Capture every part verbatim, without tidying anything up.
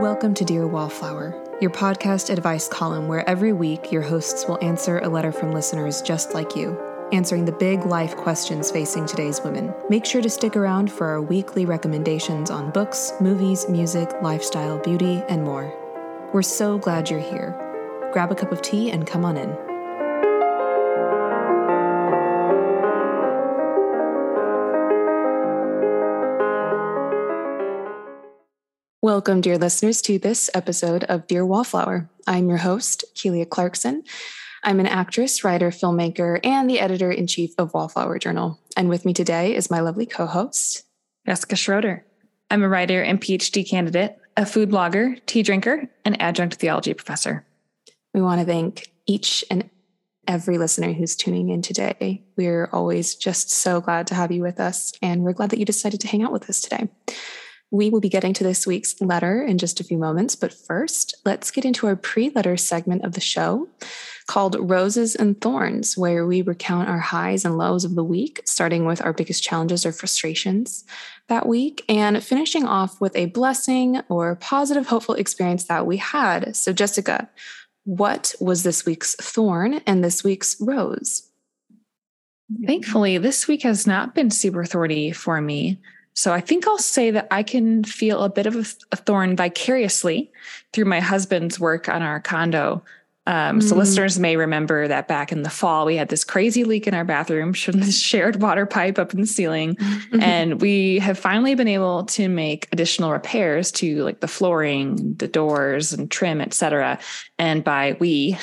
Welcome to Dear Wallflower, your podcast advice column where every week your hosts will answer a letter from listeners just like you, answering the big life questions facing today's women. Make sure to stick around for our weekly recommendations on books, movies, music, lifestyle, beauty, and more. We're so glad you're here. Grab a cup of tea and come on in. Welcome, dear listeners, to this episode of Dear Wallflower. I'm your host, Keelia Clarkson. I'm an actress, writer, filmmaker, and the editor-in-chief of Wallflower Journal. And with me today is my lovely co-host, Jessica Schroeder. I'm a writer and P H D candidate, a food blogger, tea drinker, and adjunct theology professor. We want to thank each and every listener who's tuning in today. We're always just so glad to have you with us, and we're glad that you decided to hang out with us today. We will be getting to this week's letter in just a few moments, but first, let's get into our pre-letter segment of the show called Roses and Thorns, where we recount our highs and lows of the week, starting with our biggest challenges or frustrations that week, and finishing off with a blessing or positive, hopeful experience that we had. So, Jessica, what was this week's thorn and this week's rose? Thankfully, this week has not been super thorny for me. So I think I'll say that I can feel a bit of a thorn vicariously through my husband's work on our condo. Um, mm. So listeners may remember that back in the fall, we had this crazy leak in our bathroom from this shared water pipe up in the ceiling. Mm-hmm. And we have finally been able to make additional repairs to like the flooring, the doors and trim, et cetera. And by we,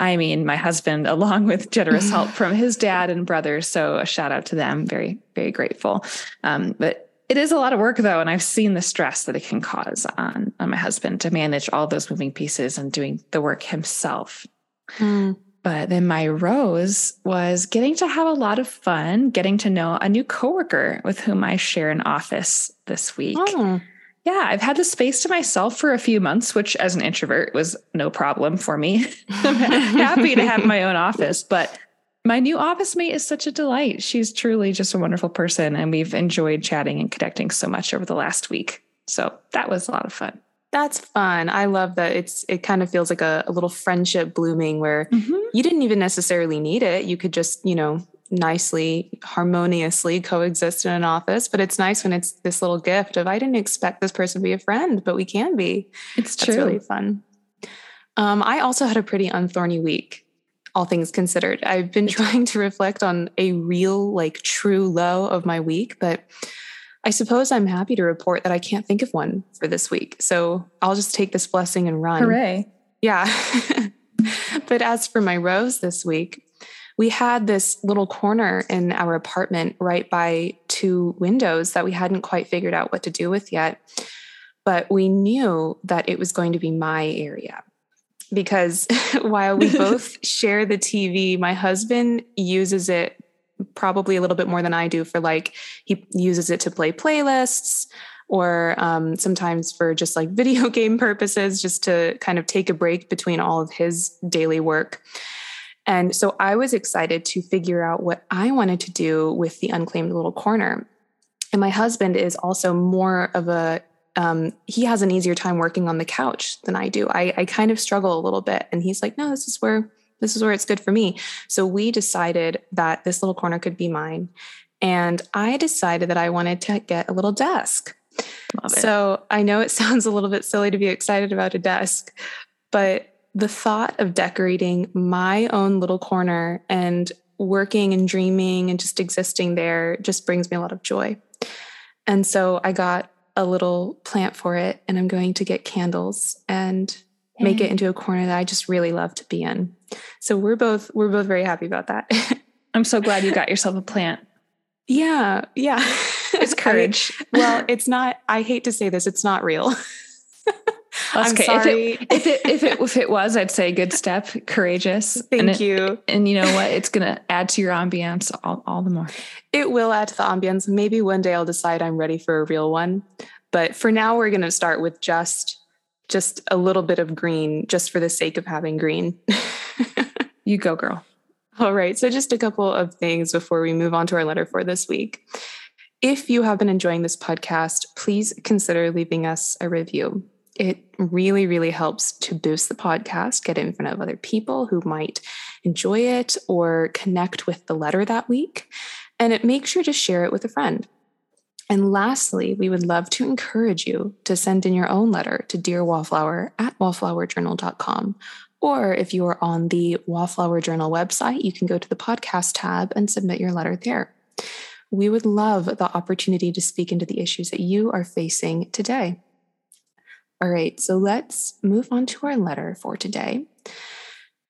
I mean my husband, along with generous help from his dad and brother. So a shout out to them. Very, very grateful. Um, but it is a lot of work, though, and I've seen the stress that it can cause on, on my husband to manage all those moving pieces and doing the work himself. Mm. But then my rose was getting to have a lot of fun, getting to know a new coworker with whom I share an office this week. Oh. Yeah, I've had the space to myself for a few months, which as an introvert was no problem for me. I'm happy to have my own office, but my new office mate is such a delight. She's truly just a wonderful person, and we've enjoyed chatting and connecting so much over the last week. So that was a lot of fun. That's fun. I love that. It's it kind of feels like a, a little friendship blooming where mm-hmm. you didn't even necessarily need it. You could just, you know, nicely, harmoniously coexist in an office. But it's nice when it's this little gift of I didn't expect this person to be a friend, but we can be. It's true. That's really fun. Um, I also had a pretty unthorny week. All things considered, I've been trying to reflect on a real, like true low of my week, but I suppose I'm happy to report that I can't think of one for this week. So I'll just take this blessing and run. Hooray. Yeah. But as for my rose this week, we had this little corner in our apartment right by two windows that we hadn't quite figured out what to do with yet, but we knew that it was going to be my area. Because while we both share the T V, my husband uses it probably a little bit more than I do for like, he uses it to play playlists or um, sometimes for just like video game purposes, just to kind of take a break between all of his daily work. And so I was excited to figure out what I wanted to do with the unclaimed little corner. And my husband is also more of a Um, he has an easier time working on the couch than I do. I, I kind of struggle a little bit. And he's like, no, this is where, this is where it's good for me. So we decided that this little corner could be mine. And I decided that I wanted to get a little desk. Love it. So I know it sounds a little bit silly to be excited about a desk, but the thought of decorating my own little corner and working and dreaming and just existing there just brings me a lot of joy. And so I got a little plant for it, and I'm going to get candles and make it into a corner that I just really love to be in. So we're both we're both very happy about that. I'm so glad you got yourself a plant. Yeah, yeah. It's courage. I, well, it's not. I hate to say this, it's not real. That's I'm okay. Sorry. If it, if it if it if it was, I'd say good step, courageous. Thank and you. It, and you know what? It's gonna add to your ambiance all, all the more. It will add to the ambiance. Maybe one day I'll decide I'm ready for a real one. But for now, we're gonna start with just just a little bit of green, just for the sake of having green. You go, girl. All right. So just a couple of things before we move on to our letter for this week. If you have been enjoying this podcast, please consider leaving us a review. it really, really helps to boost the podcast, get it in front of other people who might enjoy it or connect with the letter that week. And it makes sure to share it with a friend. And lastly, we would love to encourage you to send in your own letter to dear wallflower at wallflower journal dot com. Or if you are on the Wallflower Journal website, you can go to the podcast tab and submit your letter there. We would love the opportunity to speak into the issues that you are facing today. All right, so let's move on to our letter for today,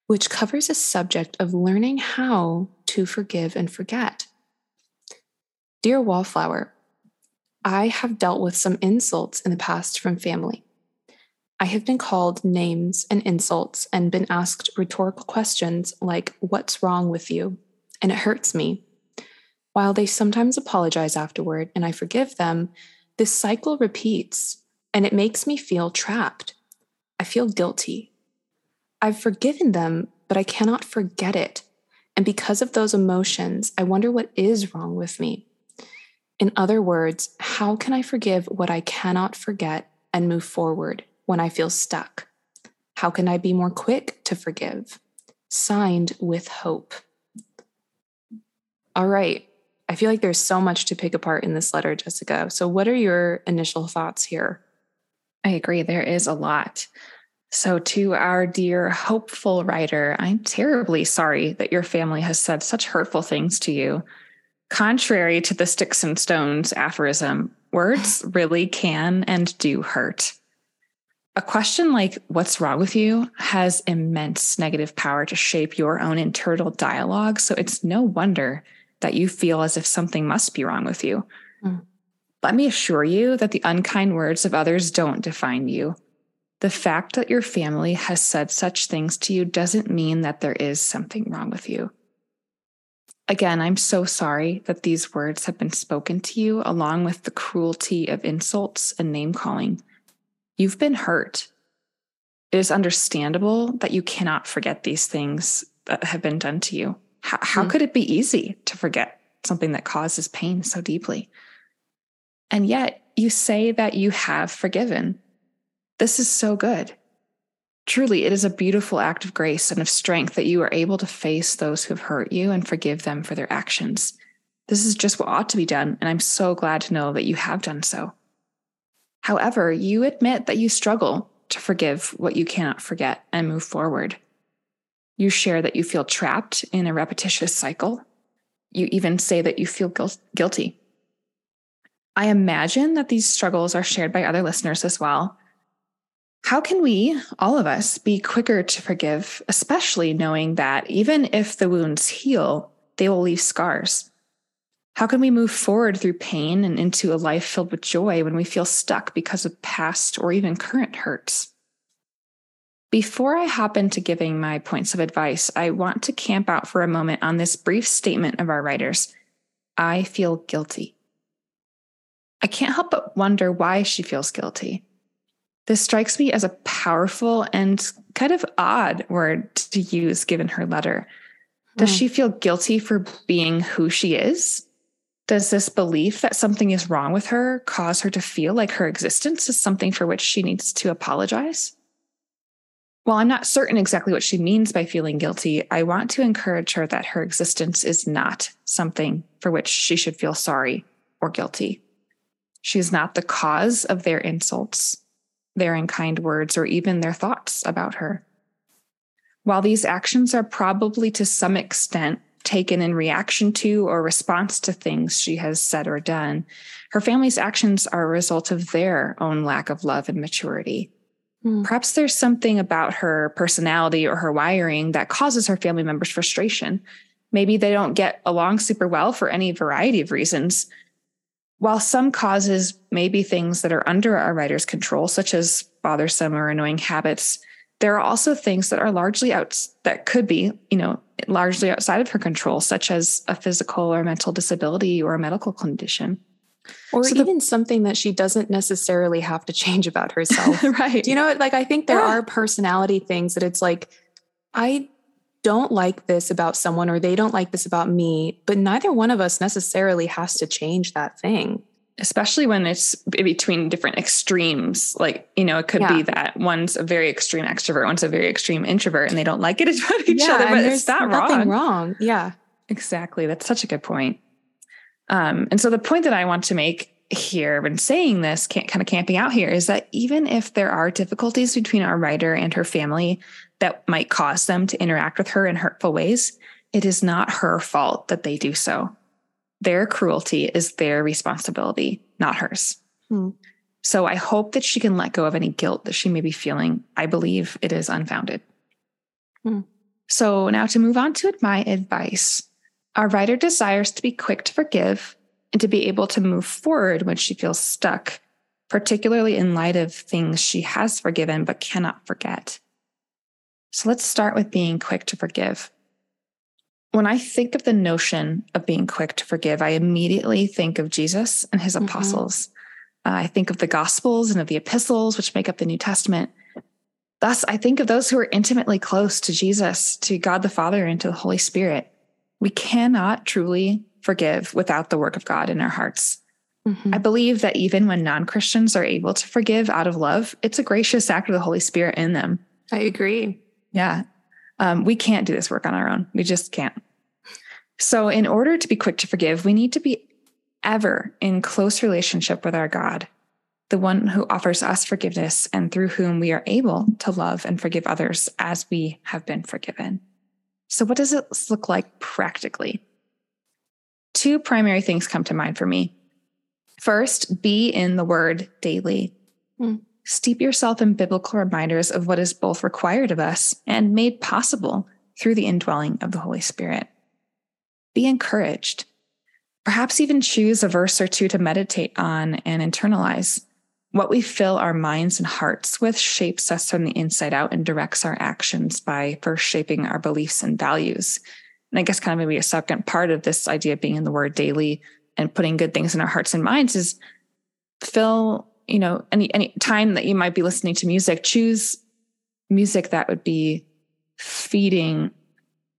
which covers a subject of learning how to forgive and forget. Dear Wallflower, I have dealt with some insults in the past from family. I have been called names and insults and been asked rhetorical questions like, "What's wrong with you?" And it hurts me. While they sometimes apologize afterward and I forgive them, this cycle repeats and it makes me feel trapped. I feel guilty. I've forgiven them, but I cannot forget it. And because of those emotions, I wonder what is wrong with me. In other words, how can I forgive what I cannot forget and move forward when I feel stuck? How can I be more quick to forgive? Signed, with hope. All right. I feel like there's so much to pick apart in this letter, Jessica. So what are your initial thoughts here? I agree. There is a lot. So to our dear hopeful writer, I'm terribly sorry that your family has said such hurtful things to you. Contrary to the sticks and stones aphorism, words really can and do hurt. A question like, "What's wrong with you?" has immense negative power to shape your own internal dialogue. So it's no wonder that you feel as if something must be wrong with you. Mm. Let me assure you that the unkind words of others don't define you. The fact that your family has said such things to you doesn't mean that there is something wrong with you. Again, I'm so sorry that these words have been spoken to you along with the cruelty of insults and name-calling. You've been hurt. It is understandable that you cannot forget these things that have been done to you. How, how mm. could it be easy to forget something that causes pain so deeply? And yet you say that you have forgiven. This is so good. Truly, it is a beautiful act of grace and of strength that you are able to face those who have hurt you and forgive them for their actions. This is just what ought to be done, and I'm so glad to know that you have done so. However, you admit that you struggle to forgive what you cannot forget and move forward. You share that you feel trapped in a repetitious cycle. You even say that you feel guilty. I imagine that these struggles are shared by other listeners as well. How can we, all of us, be quicker to forgive, especially knowing that even if the wounds heal, they will leave scars? How can we move forward through pain and into a life filled with joy when we feel stuck because of past or even current hurts? Before I hop into giving my points of advice, I want to camp out for a moment on this brief statement of our writers. I feel guilty. I can't help but wonder why she feels guilty. This strikes me as a powerful and kind of odd word to use given her letter. Does she feel guilty for being who she is? Does this belief that something is wrong with her cause her to feel like her existence is something for which she needs to apologize? While I'm not certain exactly what she means by feeling guilty, I want to encourage her that her existence is not something for which she should feel sorry or guilty. She is not the cause of their insults, their unkind words, or even their thoughts about her. While these actions are probably to some extent taken in reaction to or response to things she has said or done, her family's actions are a result of their own lack of love and maturity. Mm. Perhaps there's something about her personality or her wiring that causes her family members frustration. Maybe they don't get along super well for any variety of reasons. While some causes may be things that are under our writer's control, such as bothersome or annoying habits, there are also things that are largely out that could be, you know, largely outside of her control, such as a physical or mental disability or a medical condition. Or so even the, something that she doesn't necessarily have to change about herself. Right. Do you know, like, I think there yeah. are personality things that it's like, I don't like this about someone or they don't like this about me, but neither one of us necessarily has to change that thing. especially when it's between different extremes. Like, you know, it could yeah. be that one's a very extreme extrovert, one's a very extreme introvert, and they don't like it about each yeah, other, but it's not wrong. wrong. Yeah, exactly. That's such a good point. Um, and so the point that I want to make here when saying this, can't, kind of camping out here, is that even if there are difficulties between our writer and her family that might cause them to interact with her in hurtful ways, it is not her fault that they do so. Their cruelty is their responsibility, not hers. Hmm. So I hope that she can let go of any guilt that she may be feeling. I believe it is unfounded. Hmm. So now to move on to my advice. Our writer desires to be quick to forgive and to be able to move forward when she feels stuck, particularly in light of things she has forgiven but cannot forget. So let's start with being quick to forgive. When I think of the notion of being quick to forgive, I immediately think of Jesus and his mm-hmm. apostles. Uh, I think of the Gospels and of the epistles, which make up the New Testament. Thus, I think of those who are intimately close to Jesus, to God the Father, and to the Holy Spirit. We cannot truly forgive without the work of God in our hearts. Mm-hmm. I believe that even when non-Christians are able to forgive out of love, it's a gracious act of the Holy Spirit in them. I agree. Yeah. Um, we can't do this work on our own. We just can't. So in order to be quick to forgive, we need to be ever in close relationship with our God, the one who offers us forgiveness and through whom we are able to love and forgive others as we have been forgiven. So what does this look like practically? Two primary things come to mind for me. First, be in the Word daily. Mm. Steep yourself in biblical reminders of what is both required of us and made possible through the indwelling of the Holy Spirit. Be encouraged. Perhaps even choose a verse or two to meditate on and internalize. What we fill our minds and hearts with shapes us from the inside out and directs our actions by first shaping our beliefs and values. And I guess kind of maybe a second part of this idea of being in the Word daily and putting good things in our hearts and minds is fill... you know, any, any time that you might be listening to music, choose music that would be feeding,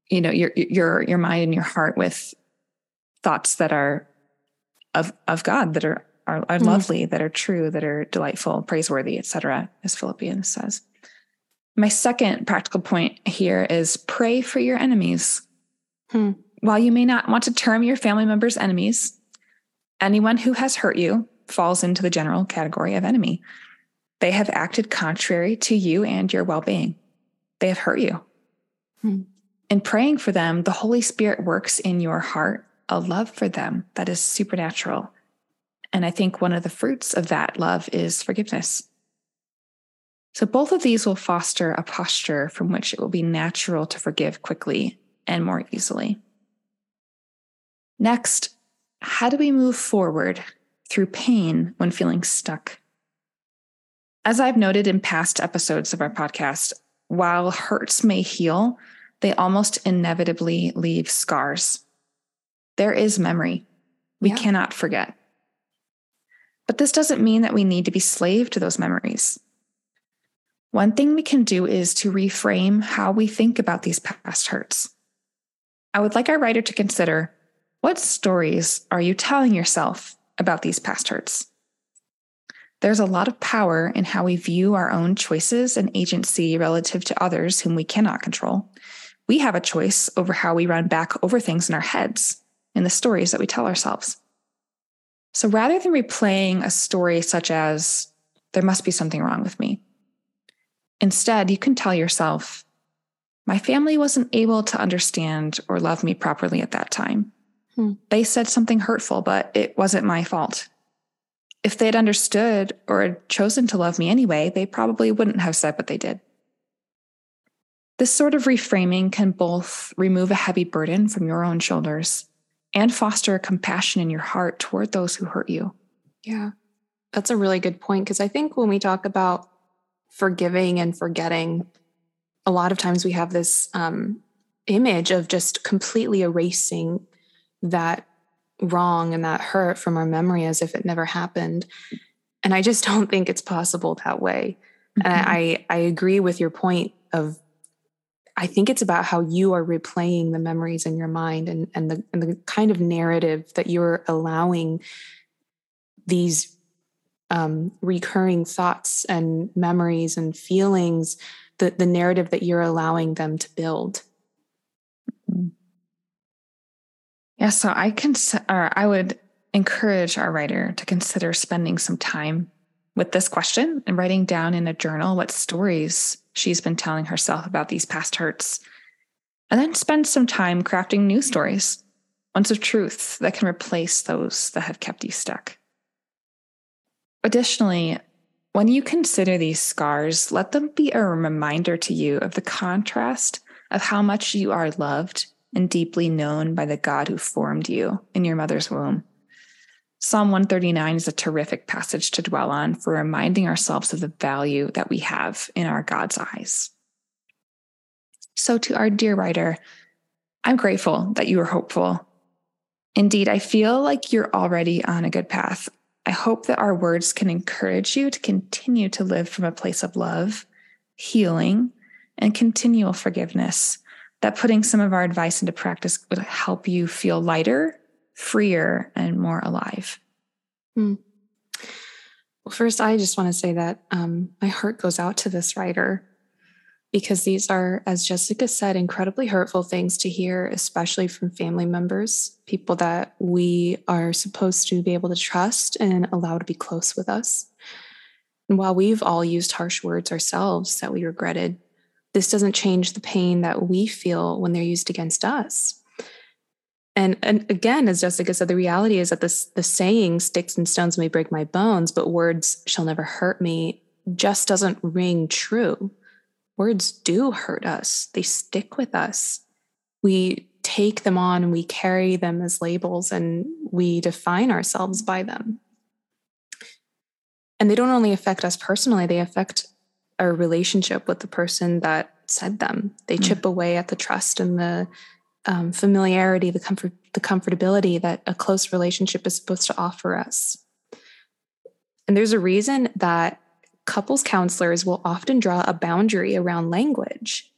you know, your, your, your mind and your heart with thoughts that are of, of God, that are, are, are mm. lovely, that are true, that are delightful, praiseworthy, et cetera, as Philippians says. My second practical point here is pray for your enemies. Hmm. While you may not want to term your family members enemies, anyone who has hurt you falls into the general category of enemy. They have acted contrary to you and your well-being. They have hurt you. Hmm. In praying for them, the Holy Spirit works in your heart a love for them that is supernatural. And I think one of the fruits of that love is forgiveness. So both of these will foster a posture from which it will be natural to forgive quickly and more easily. Next, how do we move forward through pain when feeling stuck? As I've noted in past episodes of our podcast, while hurts may heal, they almost inevitably leave scars. There is memory. We yeah. cannot forget. But this doesn't mean that we need to be slave to those memories. One thing we can do is to reframe how we think about these past hurts. I would like our writer to consider, what stories are you telling yourself about these past hurts? There's a lot of power in how we view our own choices and agency relative to others whom we cannot control. We have a choice over how we run back over things in our heads and the stories that we tell ourselves. So rather than replaying a story such as, there must be something wrong with me, instead, you can tell yourself, my family wasn't able to understand or love me properly at that time. They said something hurtful, but it wasn't my fault. If they'd understood or had chosen to love me anyway, they probably wouldn't have said what they did. This sort of reframing can both remove a heavy burden from your own shoulders and foster compassion in your heart toward those who hurt you. Yeah, that's a really good point, because I think when we talk about forgiving and forgetting, a lot of times we have this um, image of just completely erasing that wrong and that hurt from our memory as if it never happened. And I just don't think it's possible that way. Mm-hmm. And I, I agree with your point of, I think it's about how you are replaying the memories in your mind and, and, the, and the kind of narrative that you're allowing these um, recurring thoughts and memories and feelings, the, the narrative that you're allowing them to build. Yeah, so I can, or I would encourage our writer to consider spending some time with this question and writing down in a journal what stories she's been telling herself about these past hurts, and then spend some time crafting new stories, ones of truth that can replace those that have kept you stuck. Additionally, when you consider these scars, let them be a reminder to you of the contrast of how much you are loved and deeply known by the God who formed you in your mother's womb. Psalm one thirty-nine is a terrific passage to dwell on for reminding ourselves of the value that we have in our God's eyes. So to our dear writer, I'm grateful that you are hopeful. Indeed, I feel like you're already on a good path. I hope that our words can encourage you to continue to live from a place of love, healing, and continual forgiveness, that putting some of our advice into practice would help you feel lighter, freer, and more alive. Hmm. Well, first, I just want to say that um, my heart goes out to this writer, because these are, as Jessica said, incredibly hurtful things to hear, especially from family members, people that we are supposed to be able to trust and allow to be close with us. And while we've all used harsh words ourselves that we regretted, this doesn't change the pain that we feel when they're used against us. And, and again, as Jessica said, the reality is that this, the saying, sticks and stones may break my bones, but words shall never hurt me, just doesn't ring true. Words do hurt us. They stick with us. We take them on and we carry them as labels, and we define ourselves by them. And they don't only affect us personally, they affect our relationship with the person that said them. They mm. chip away at the trust and the Um, familiarity, the comfort, the comfortability that a close relationship is supposed to offer us. And there's a reason that couples counselors will often draw a boundary around language.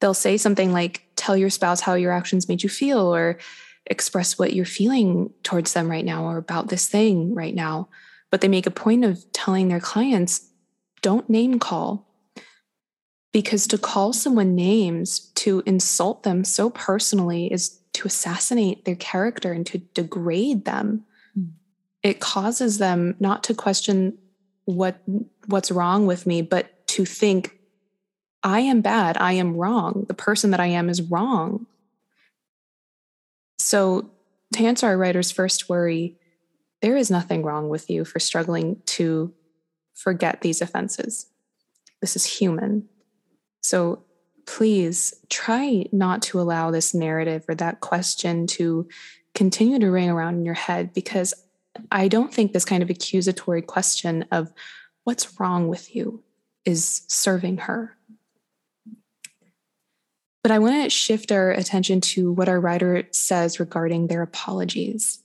They'll say something like, tell your spouse how your actions made you feel, or express what you're feeling towards them right now, or about this thing right now. But they make a point of telling their clients, don't name call. Because to call someone names, to insult them so personally, is to assassinate their character and to degrade them. Mm. It causes them not to question what what's wrong with me, but to think, I am bad, I am wrong, the person that I am is wrong. So to answer our writer's first worry, there is nothing wrong with you for struggling to forget these offenses. This is human. So please try not to allow this narrative or that question to continue to ring around in your head, because I don't think this kind of accusatory question of what's wrong with you is serving her. But I want to shift our attention to what our writer says regarding their apologies.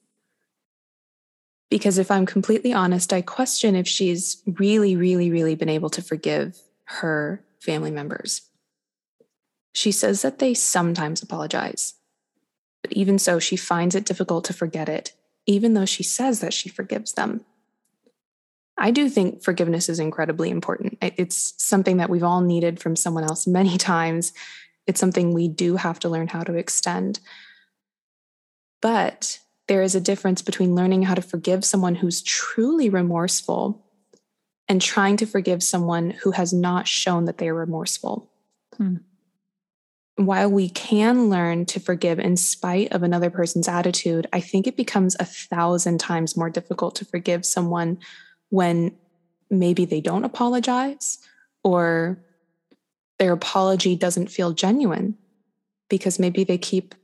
Because if I'm completely honest, I question if she's really, really, really been able to forgive her family members. She says that they sometimes apologize, but even so, she finds it difficult to forget it, even though she says that she forgives them. I do think forgiveness is incredibly important. It's something that we've all needed from someone else many times. It's something we do have to learn how to extend. But there is a difference between learning how to forgive someone who's truly remorseful and trying to forgive someone who has not shown that they are remorseful. Hmm. While we can learn to forgive in spite of another person's attitude, I think it becomes a thousand times more difficult to forgive someone when maybe they don't apologize, or their apology doesn't feel genuine, because maybe they keep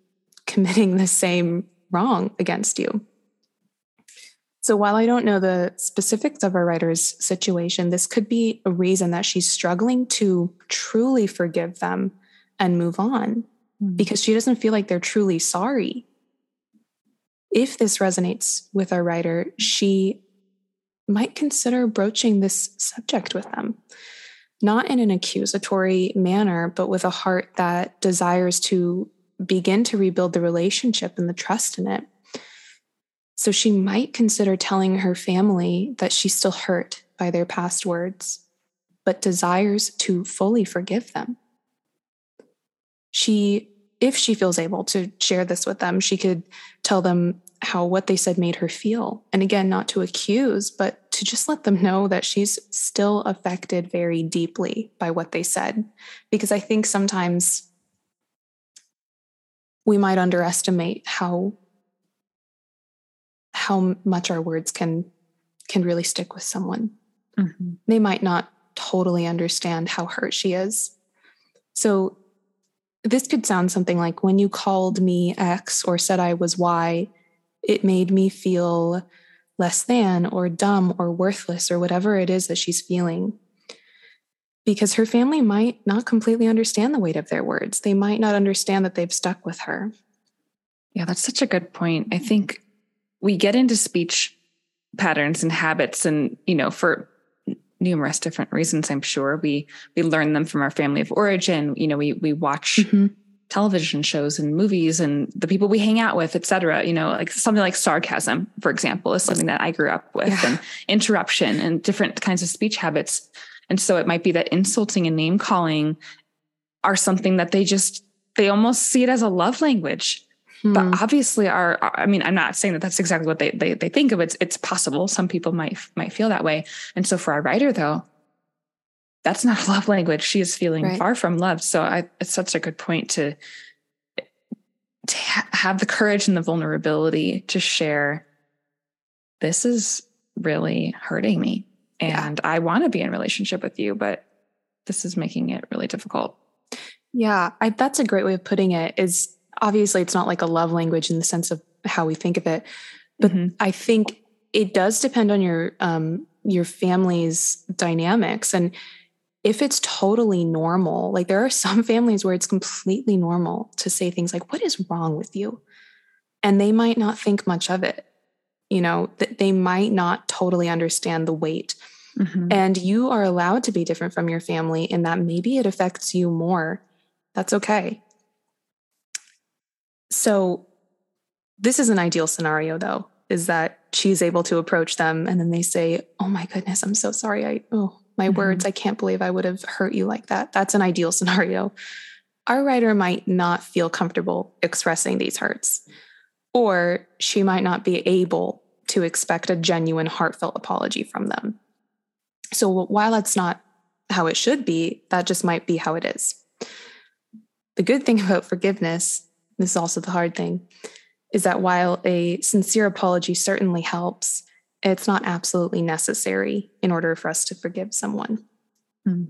committing the same wrong against you. So while I don't know the specifics of our writer's situation, this could be a reason that she's struggling to truly forgive them and move on, mm-hmm. because she doesn't feel like they're truly sorry. If this resonates with our writer, she might consider broaching this subject with them, not in an accusatory manner, but with a heart that desires to begin to rebuild the relationship and the trust in it. So she might consider telling her family that she's still hurt by their past words, but desires to fully forgive them. She, if she feels able to share this with them, she could tell them how what they said made her feel. And again, not to accuse, but to just let them know that she's still affected very deeply by what they said. Because I think sometimes we might underestimate how how much our words can can really stick with someone. Mm-hmm. They might not totally understand how hurt she is. So this could sound something like, when you called me X or said I was Y, it made me feel less than or dumb or worthless or whatever it is that she's feeling. Because her family might not completely understand the weight of their words. They might not understand that they've stuck with her. Yeah, that's such a good point. I think we get into speech patterns and habits and, you know, for numerous different reasons, I'm sure. We we learn them from our family of origin. You know, we we watch mm-hmm. television shows and movies and the people we hang out with, et cetera. You know, like something like sarcasm, for example, is something that I grew up with, yeah. and interruption and different kinds of speech habits. And so it might be that insulting and name calling are something that they just, they almost see it as a love language. Hmm. But obviously are, I mean, I'm not saying that that's exactly what they, they, they think of. It's, it's possible. Some people might, might feel that way. And so for our writer though, that's not love language. She is feeling right. far from love. So I, it's such a good point to, to ha- have the courage and the vulnerability to share. This is really hurting me. And yeah. I want to be in relationship with you, but this is making it really difficult. Yeah. I, that's a great way of putting it. Is, obviously, it's not like a love language in the sense of how we think of it, but mm-hmm. I think it does depend on your um, your family's dynamics. And if it's totally normal, like there are some families where it's completely normal to say things like, "What is wrong with you?" And they might not think much of it. You know, that they might not totally understand the weight. Mm-hmm. And you are allowed to be different from your family, in that maybe it affects you more. That's okay. So this is an ideal scenario though, is that she's able to approach them and then they say, "Oh my goodness, I'm so sorry. I, oh, my mm-hmm. words, I can't believe I would have hurt you like that." That's an ideal scenario. Our writer might not feel comfortable expressing these hurts, or she might not be able to expect a genuine, heartfelt apology from them. So while that's not how it should be, that just might be how it is. The good thing about forgiveness, this is also the hard thing, is that while a sincere apology certainly helps, it's not absolutely necessary in order for us to forgive someone. Mm.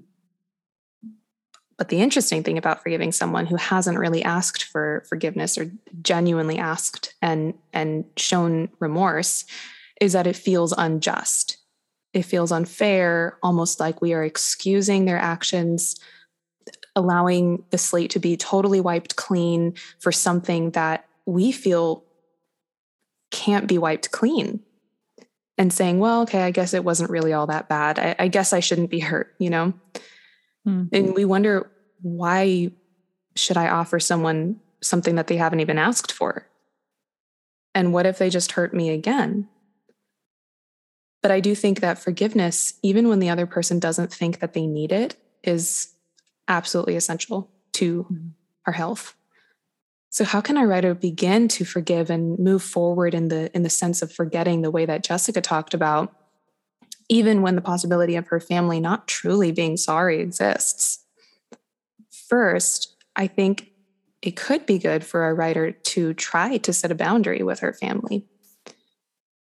But the interesting thing about forgiving someone who hasn't really asked for forgiveness or genuinely asked and, and shown remorse is that it feels unjust. It feels unfair, almost like we are excusing their actions, allowing the slate to be totally wiped clean for something that we feel can't be wiped clean, and saying, "Well, okay, I guess it wasn't really all that bad. I, I guess I shouldn't be hurt," you know? Mm-hmm. And we wonder, why should I offer someone something that they haven't even asked for? And what if they just hurt me again? But I do think that forgiveness, even when the other person doesn't think that they need it, is absolutely essential to mm-hmm. our health. So how can our writer begin to forgive and move forward in the in the sense of forgetting the way that Jessica talked about, even when the possibility of her family not truly being sorry exists? First, I think it could be good for our writer to try to set a boundary with her family.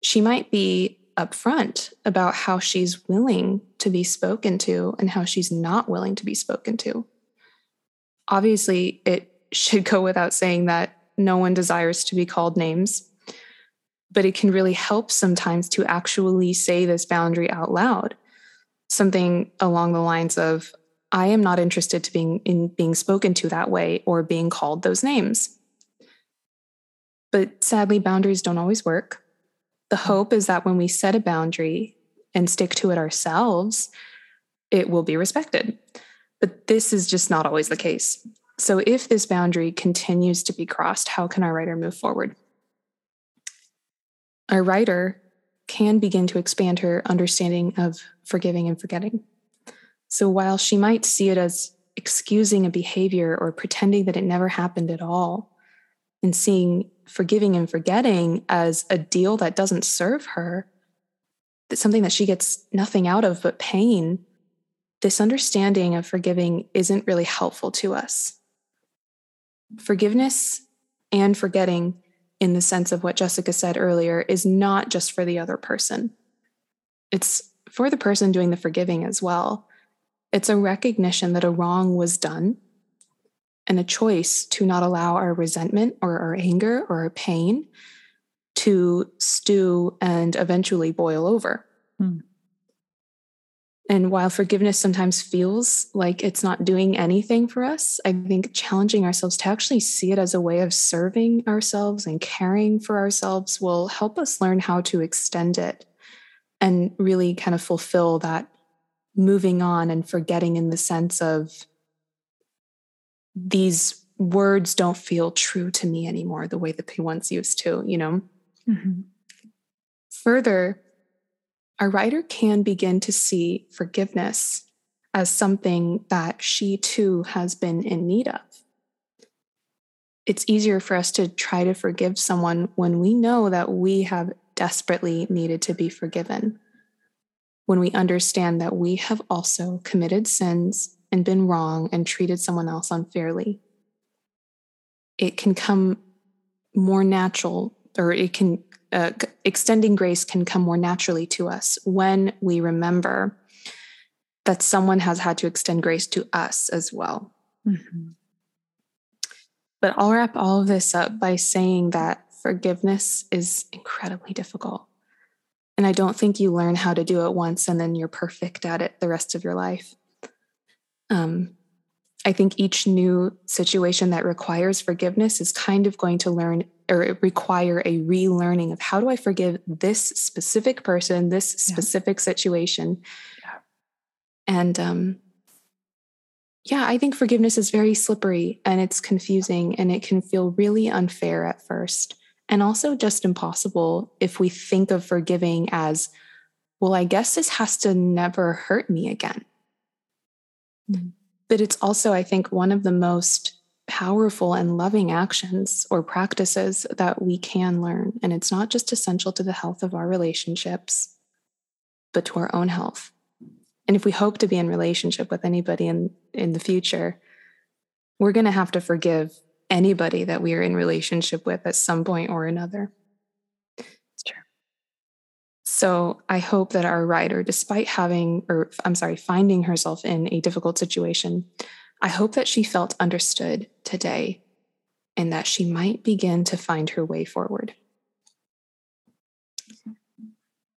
She might be upfront about how she's willing to be spoken to and how she's not willing to be spoken to. Obviously, it should go without saying that no one desires to be called names, but it can really help sometimes to actually say this boundary out loud. Something along the lines of, "I am not interested to being in being spoken to that way or being called those names." But sadly, boundaries don't always work. The hope is that when we set a boundary and stick to it ourselves, it will be respected. But this is just not always the case. So if this boundary continues to be crossed, how can our writer move forward? a writer can begin to expand her understanding of forgiving and forgetting. So while she might see it as excusing a behavior or pretending that it never happened at all, and seeing forgiving and forgetting as a deal that doesn't serve her, that's something that she gets nothing out of but pain, this understanding of forgiving isn't really helpful to us. Forgiveness and forgetting, in the sense of what Jessica said earlier, is not just for the other person. It's for the person doing the forgiving as well. It's a recognition that a wrong was done and a choice to not allow our resentment or our anger or our pain to stew and eventually boil over. Mm. And while forgiveness sometimes feels like it's not doing anything for us, I think challenging ourselves to actually see it as a way of serving ourselves and caring for ourselves will help us learn how to extend it and really kind of fulfill that moving on and forgetting, in the sense of these words don't feel true to me anymore the way that they once used to, you know? Mm-hmm. Further, our writer can begin to see forgiveness as something that she too has been in need of. It's easier for us to try to forgive someone when we know that we have desperately needed to be forgiven, when we understand that we have also committed sins and been wrong and treated someone else unfairly. It can come more natural, or it can Uh, extending grace can come more naturally to us when we remember that someone has had to extend grace to us as well. Mm-hmm. But I'll wrap all of this up by saying that forgiveness is incredibly difficult. And I don't think you learn how to do it once and then you're perfect at it the rest of your life. Um, I think each new situation that requires forgiveness is kind of going to learn or require a relearning of, how do I forgive this specific person, this specific yeah. situation? Yeah. And um, yeah, I think forgiveness is very slippery and it's confusing and it can feel really unfair at first, and also just impossible if we think of forgiving as, well, I guess this has to never hurt me again. Mm-hmm. But it's also, I think, one of the most powerful and loving actions or practices that we can learn. And it's not just essential to the health of our relationships, but to our own health. And if we hope to be in relationship with anybody in, in the future, we're going to have to forgive anybody that we are in relationship with at some point or another. It's true. So I hope that our writer, despite having, or I'm sorry, finding herself in a difficult situation, I hope that she felt understood today and that she might begin to find her way forward.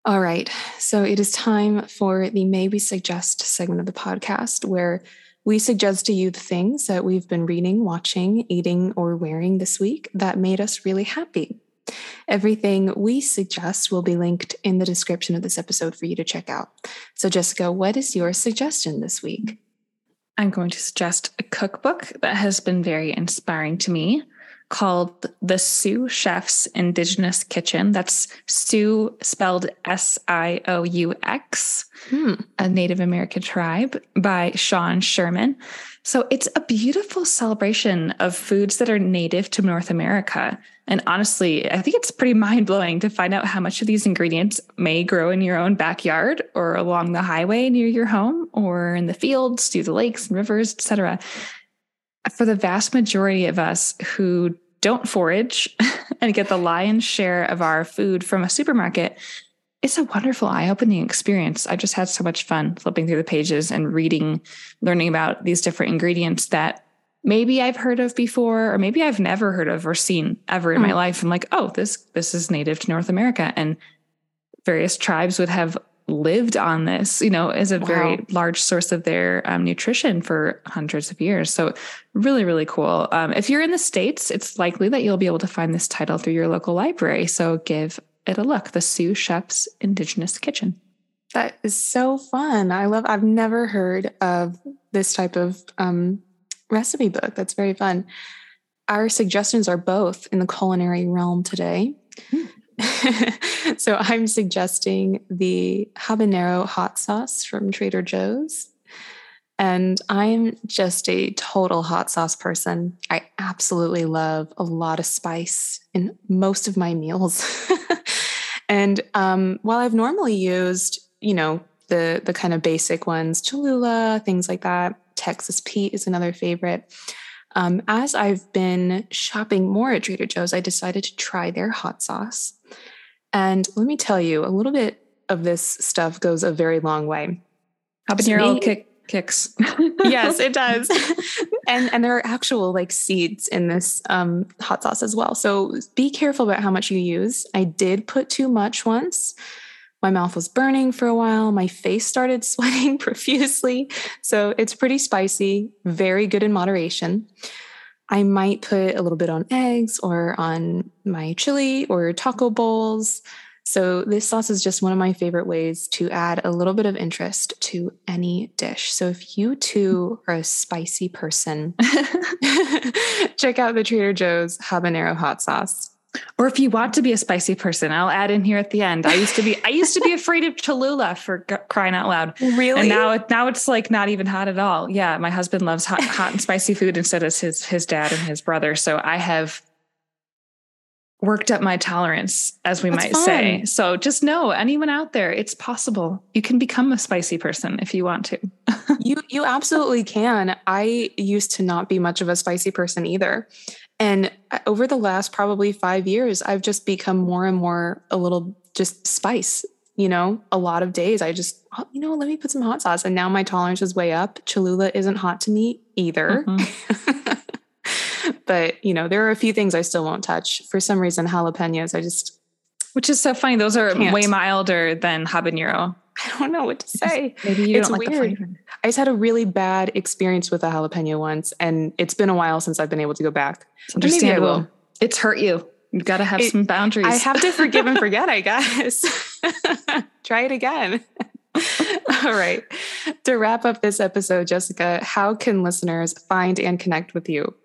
All right, so it is time for the May We Suggest segment of the podcast, where we suggest to you the things that we've been reading, watching, eating, or wearing this week that made us really happy. Everything we suggest will be linked in the description of this episode for you to check out. So Jessica, what is your suggestion this week? I'm going to suggest a cookbook that has been very inspiring to me called The Sioux Chef's Indigenous Kitchen. That's Sioux spelled S I O U X, hmm. a Native American tribe, by Sean Sherman. So it's a beautiful celebration of foods that are native to North America. And honestly, I think it's pretty mind-blowing to find out how much of these ingredients may grow in your own backyard or along the highway near your home or in the fields, through the lakes and rivers, et cetera. For the vast majority of us who don't forage and get the lion's share of our food from a supermarket, it's a wonderful eye-opening experience. I just had so much fun flipping through the pages and reading, learning about these different ingredients that maybe I've heard of before, or maybe I've never heard of or seen ever in mm. my life. I'm like, oh, this, this is native to North America. And various tribes would have lived on this, you know, as a wow. very large source of their um, nutrition for hundreds of years. So really, really cool. Um, if you're in the States, it's likely that you'll be able to find this title through your local library. So give it a look, The Sioux Chef's Indigenous Kitchen. That is so fun. I love, I've never heard of this type of um, recipe book. That's very fun. Our suggestions are both in the culinary realm today. Mm. So I'm suggesting the habanero hot sauce from Trader Joe's. And I'm just a total hot sauce person. I absolutely love a lot of spice in most of my meals. And um, while I've normally used, you know, the, the kind of basic ones, Cholula, things like that, Texas Pete is another favorite. Um, as I've been shopping more at Trader Joe's, I decided to try their hot sauce. And let me tell you, a little bit of this stuff goes a very long way. Habanero kick kicks. Yes, it does. And and there are actual like seeds in this um, hot sauce as well. So be careful about how much you use. I did put too much once. My mouth was burning for a while. My face started sweating profusely. So it's pretty spicy, very good in moderation. I might put a little bit on eggs or on my chili or taco bowls. So this sauce is just one of my favorite ways to add a little bit of interest to any dish. So if you too are a spicy person, check out the Trader Joe's habanero hot sauce. Or if you want to be a spicy person, I'll add in here at the end. I used to be, I used to be afraid of Cholula, for crying out loud. Really? And now, it, now it's like not even hot at all. Yeah. My husband loves hot, hot and spicy food, and so does his, his dad and his brother. So I have worked up my tolerance, as we That's might fun. say. So just know, anyone out there, it's possible. You can become a spicy person if you want to. You, you absolutely can. I used to not be much of a spicy person either. And over the last probably five years, I've just become more and more a little just spice, you know, a lot of days I just, oh, you know, let me put some hot sauce. And now my tolerance is way up. Cholula isn't hot to me either. Mm-hmm. But, you know, there are a few things I still won't touch. For some reason, jalapenos, I just. Which is so funny. Those are can't. way milder than habanero. I don't know what to say. Maybe you it's don't like weird. The flavor. I just had a really bad experience with a jalapeno once, and it's been a while since I've been able to go back. Understandable. Maybe I will. It's hurt you. You've got to have it, some boundaries. I have to forgive and forget, I guess. Try it again. All right. To wrap up this episode, Jessica, how can listeners find and connect with you?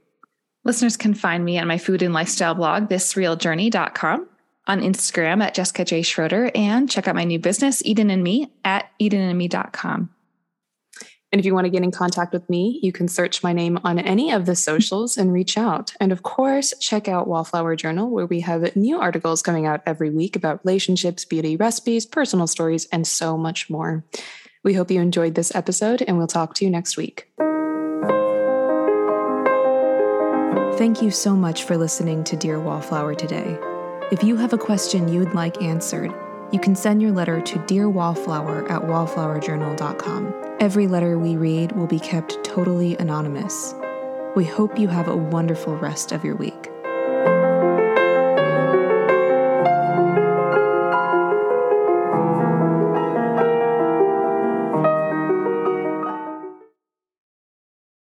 Listeners can find me on my food and lifestyle blog, this real journey dot com. On Instagram at Jessica J. Schroeder, and check out my new business, Eden and Me, at eden and me dot com. And if you want to get in contact with me, you can search my name on any of the socials and reach out. And of course, check out Wallflower Journal, where we have new articles coming out every week about relationships, beauty, recipes, personal stories, and so much more. We hope you enjoyed this episode, and we'll talk to you next week. Thank you so much for listening to Dear Wallflower today. If you have a question you'd like answered, you can send your letter to Dear Wallflower at wallflower journal dot com. Every letter we read will be kept totally anonymous. We hope you have a wonderful rest of your week.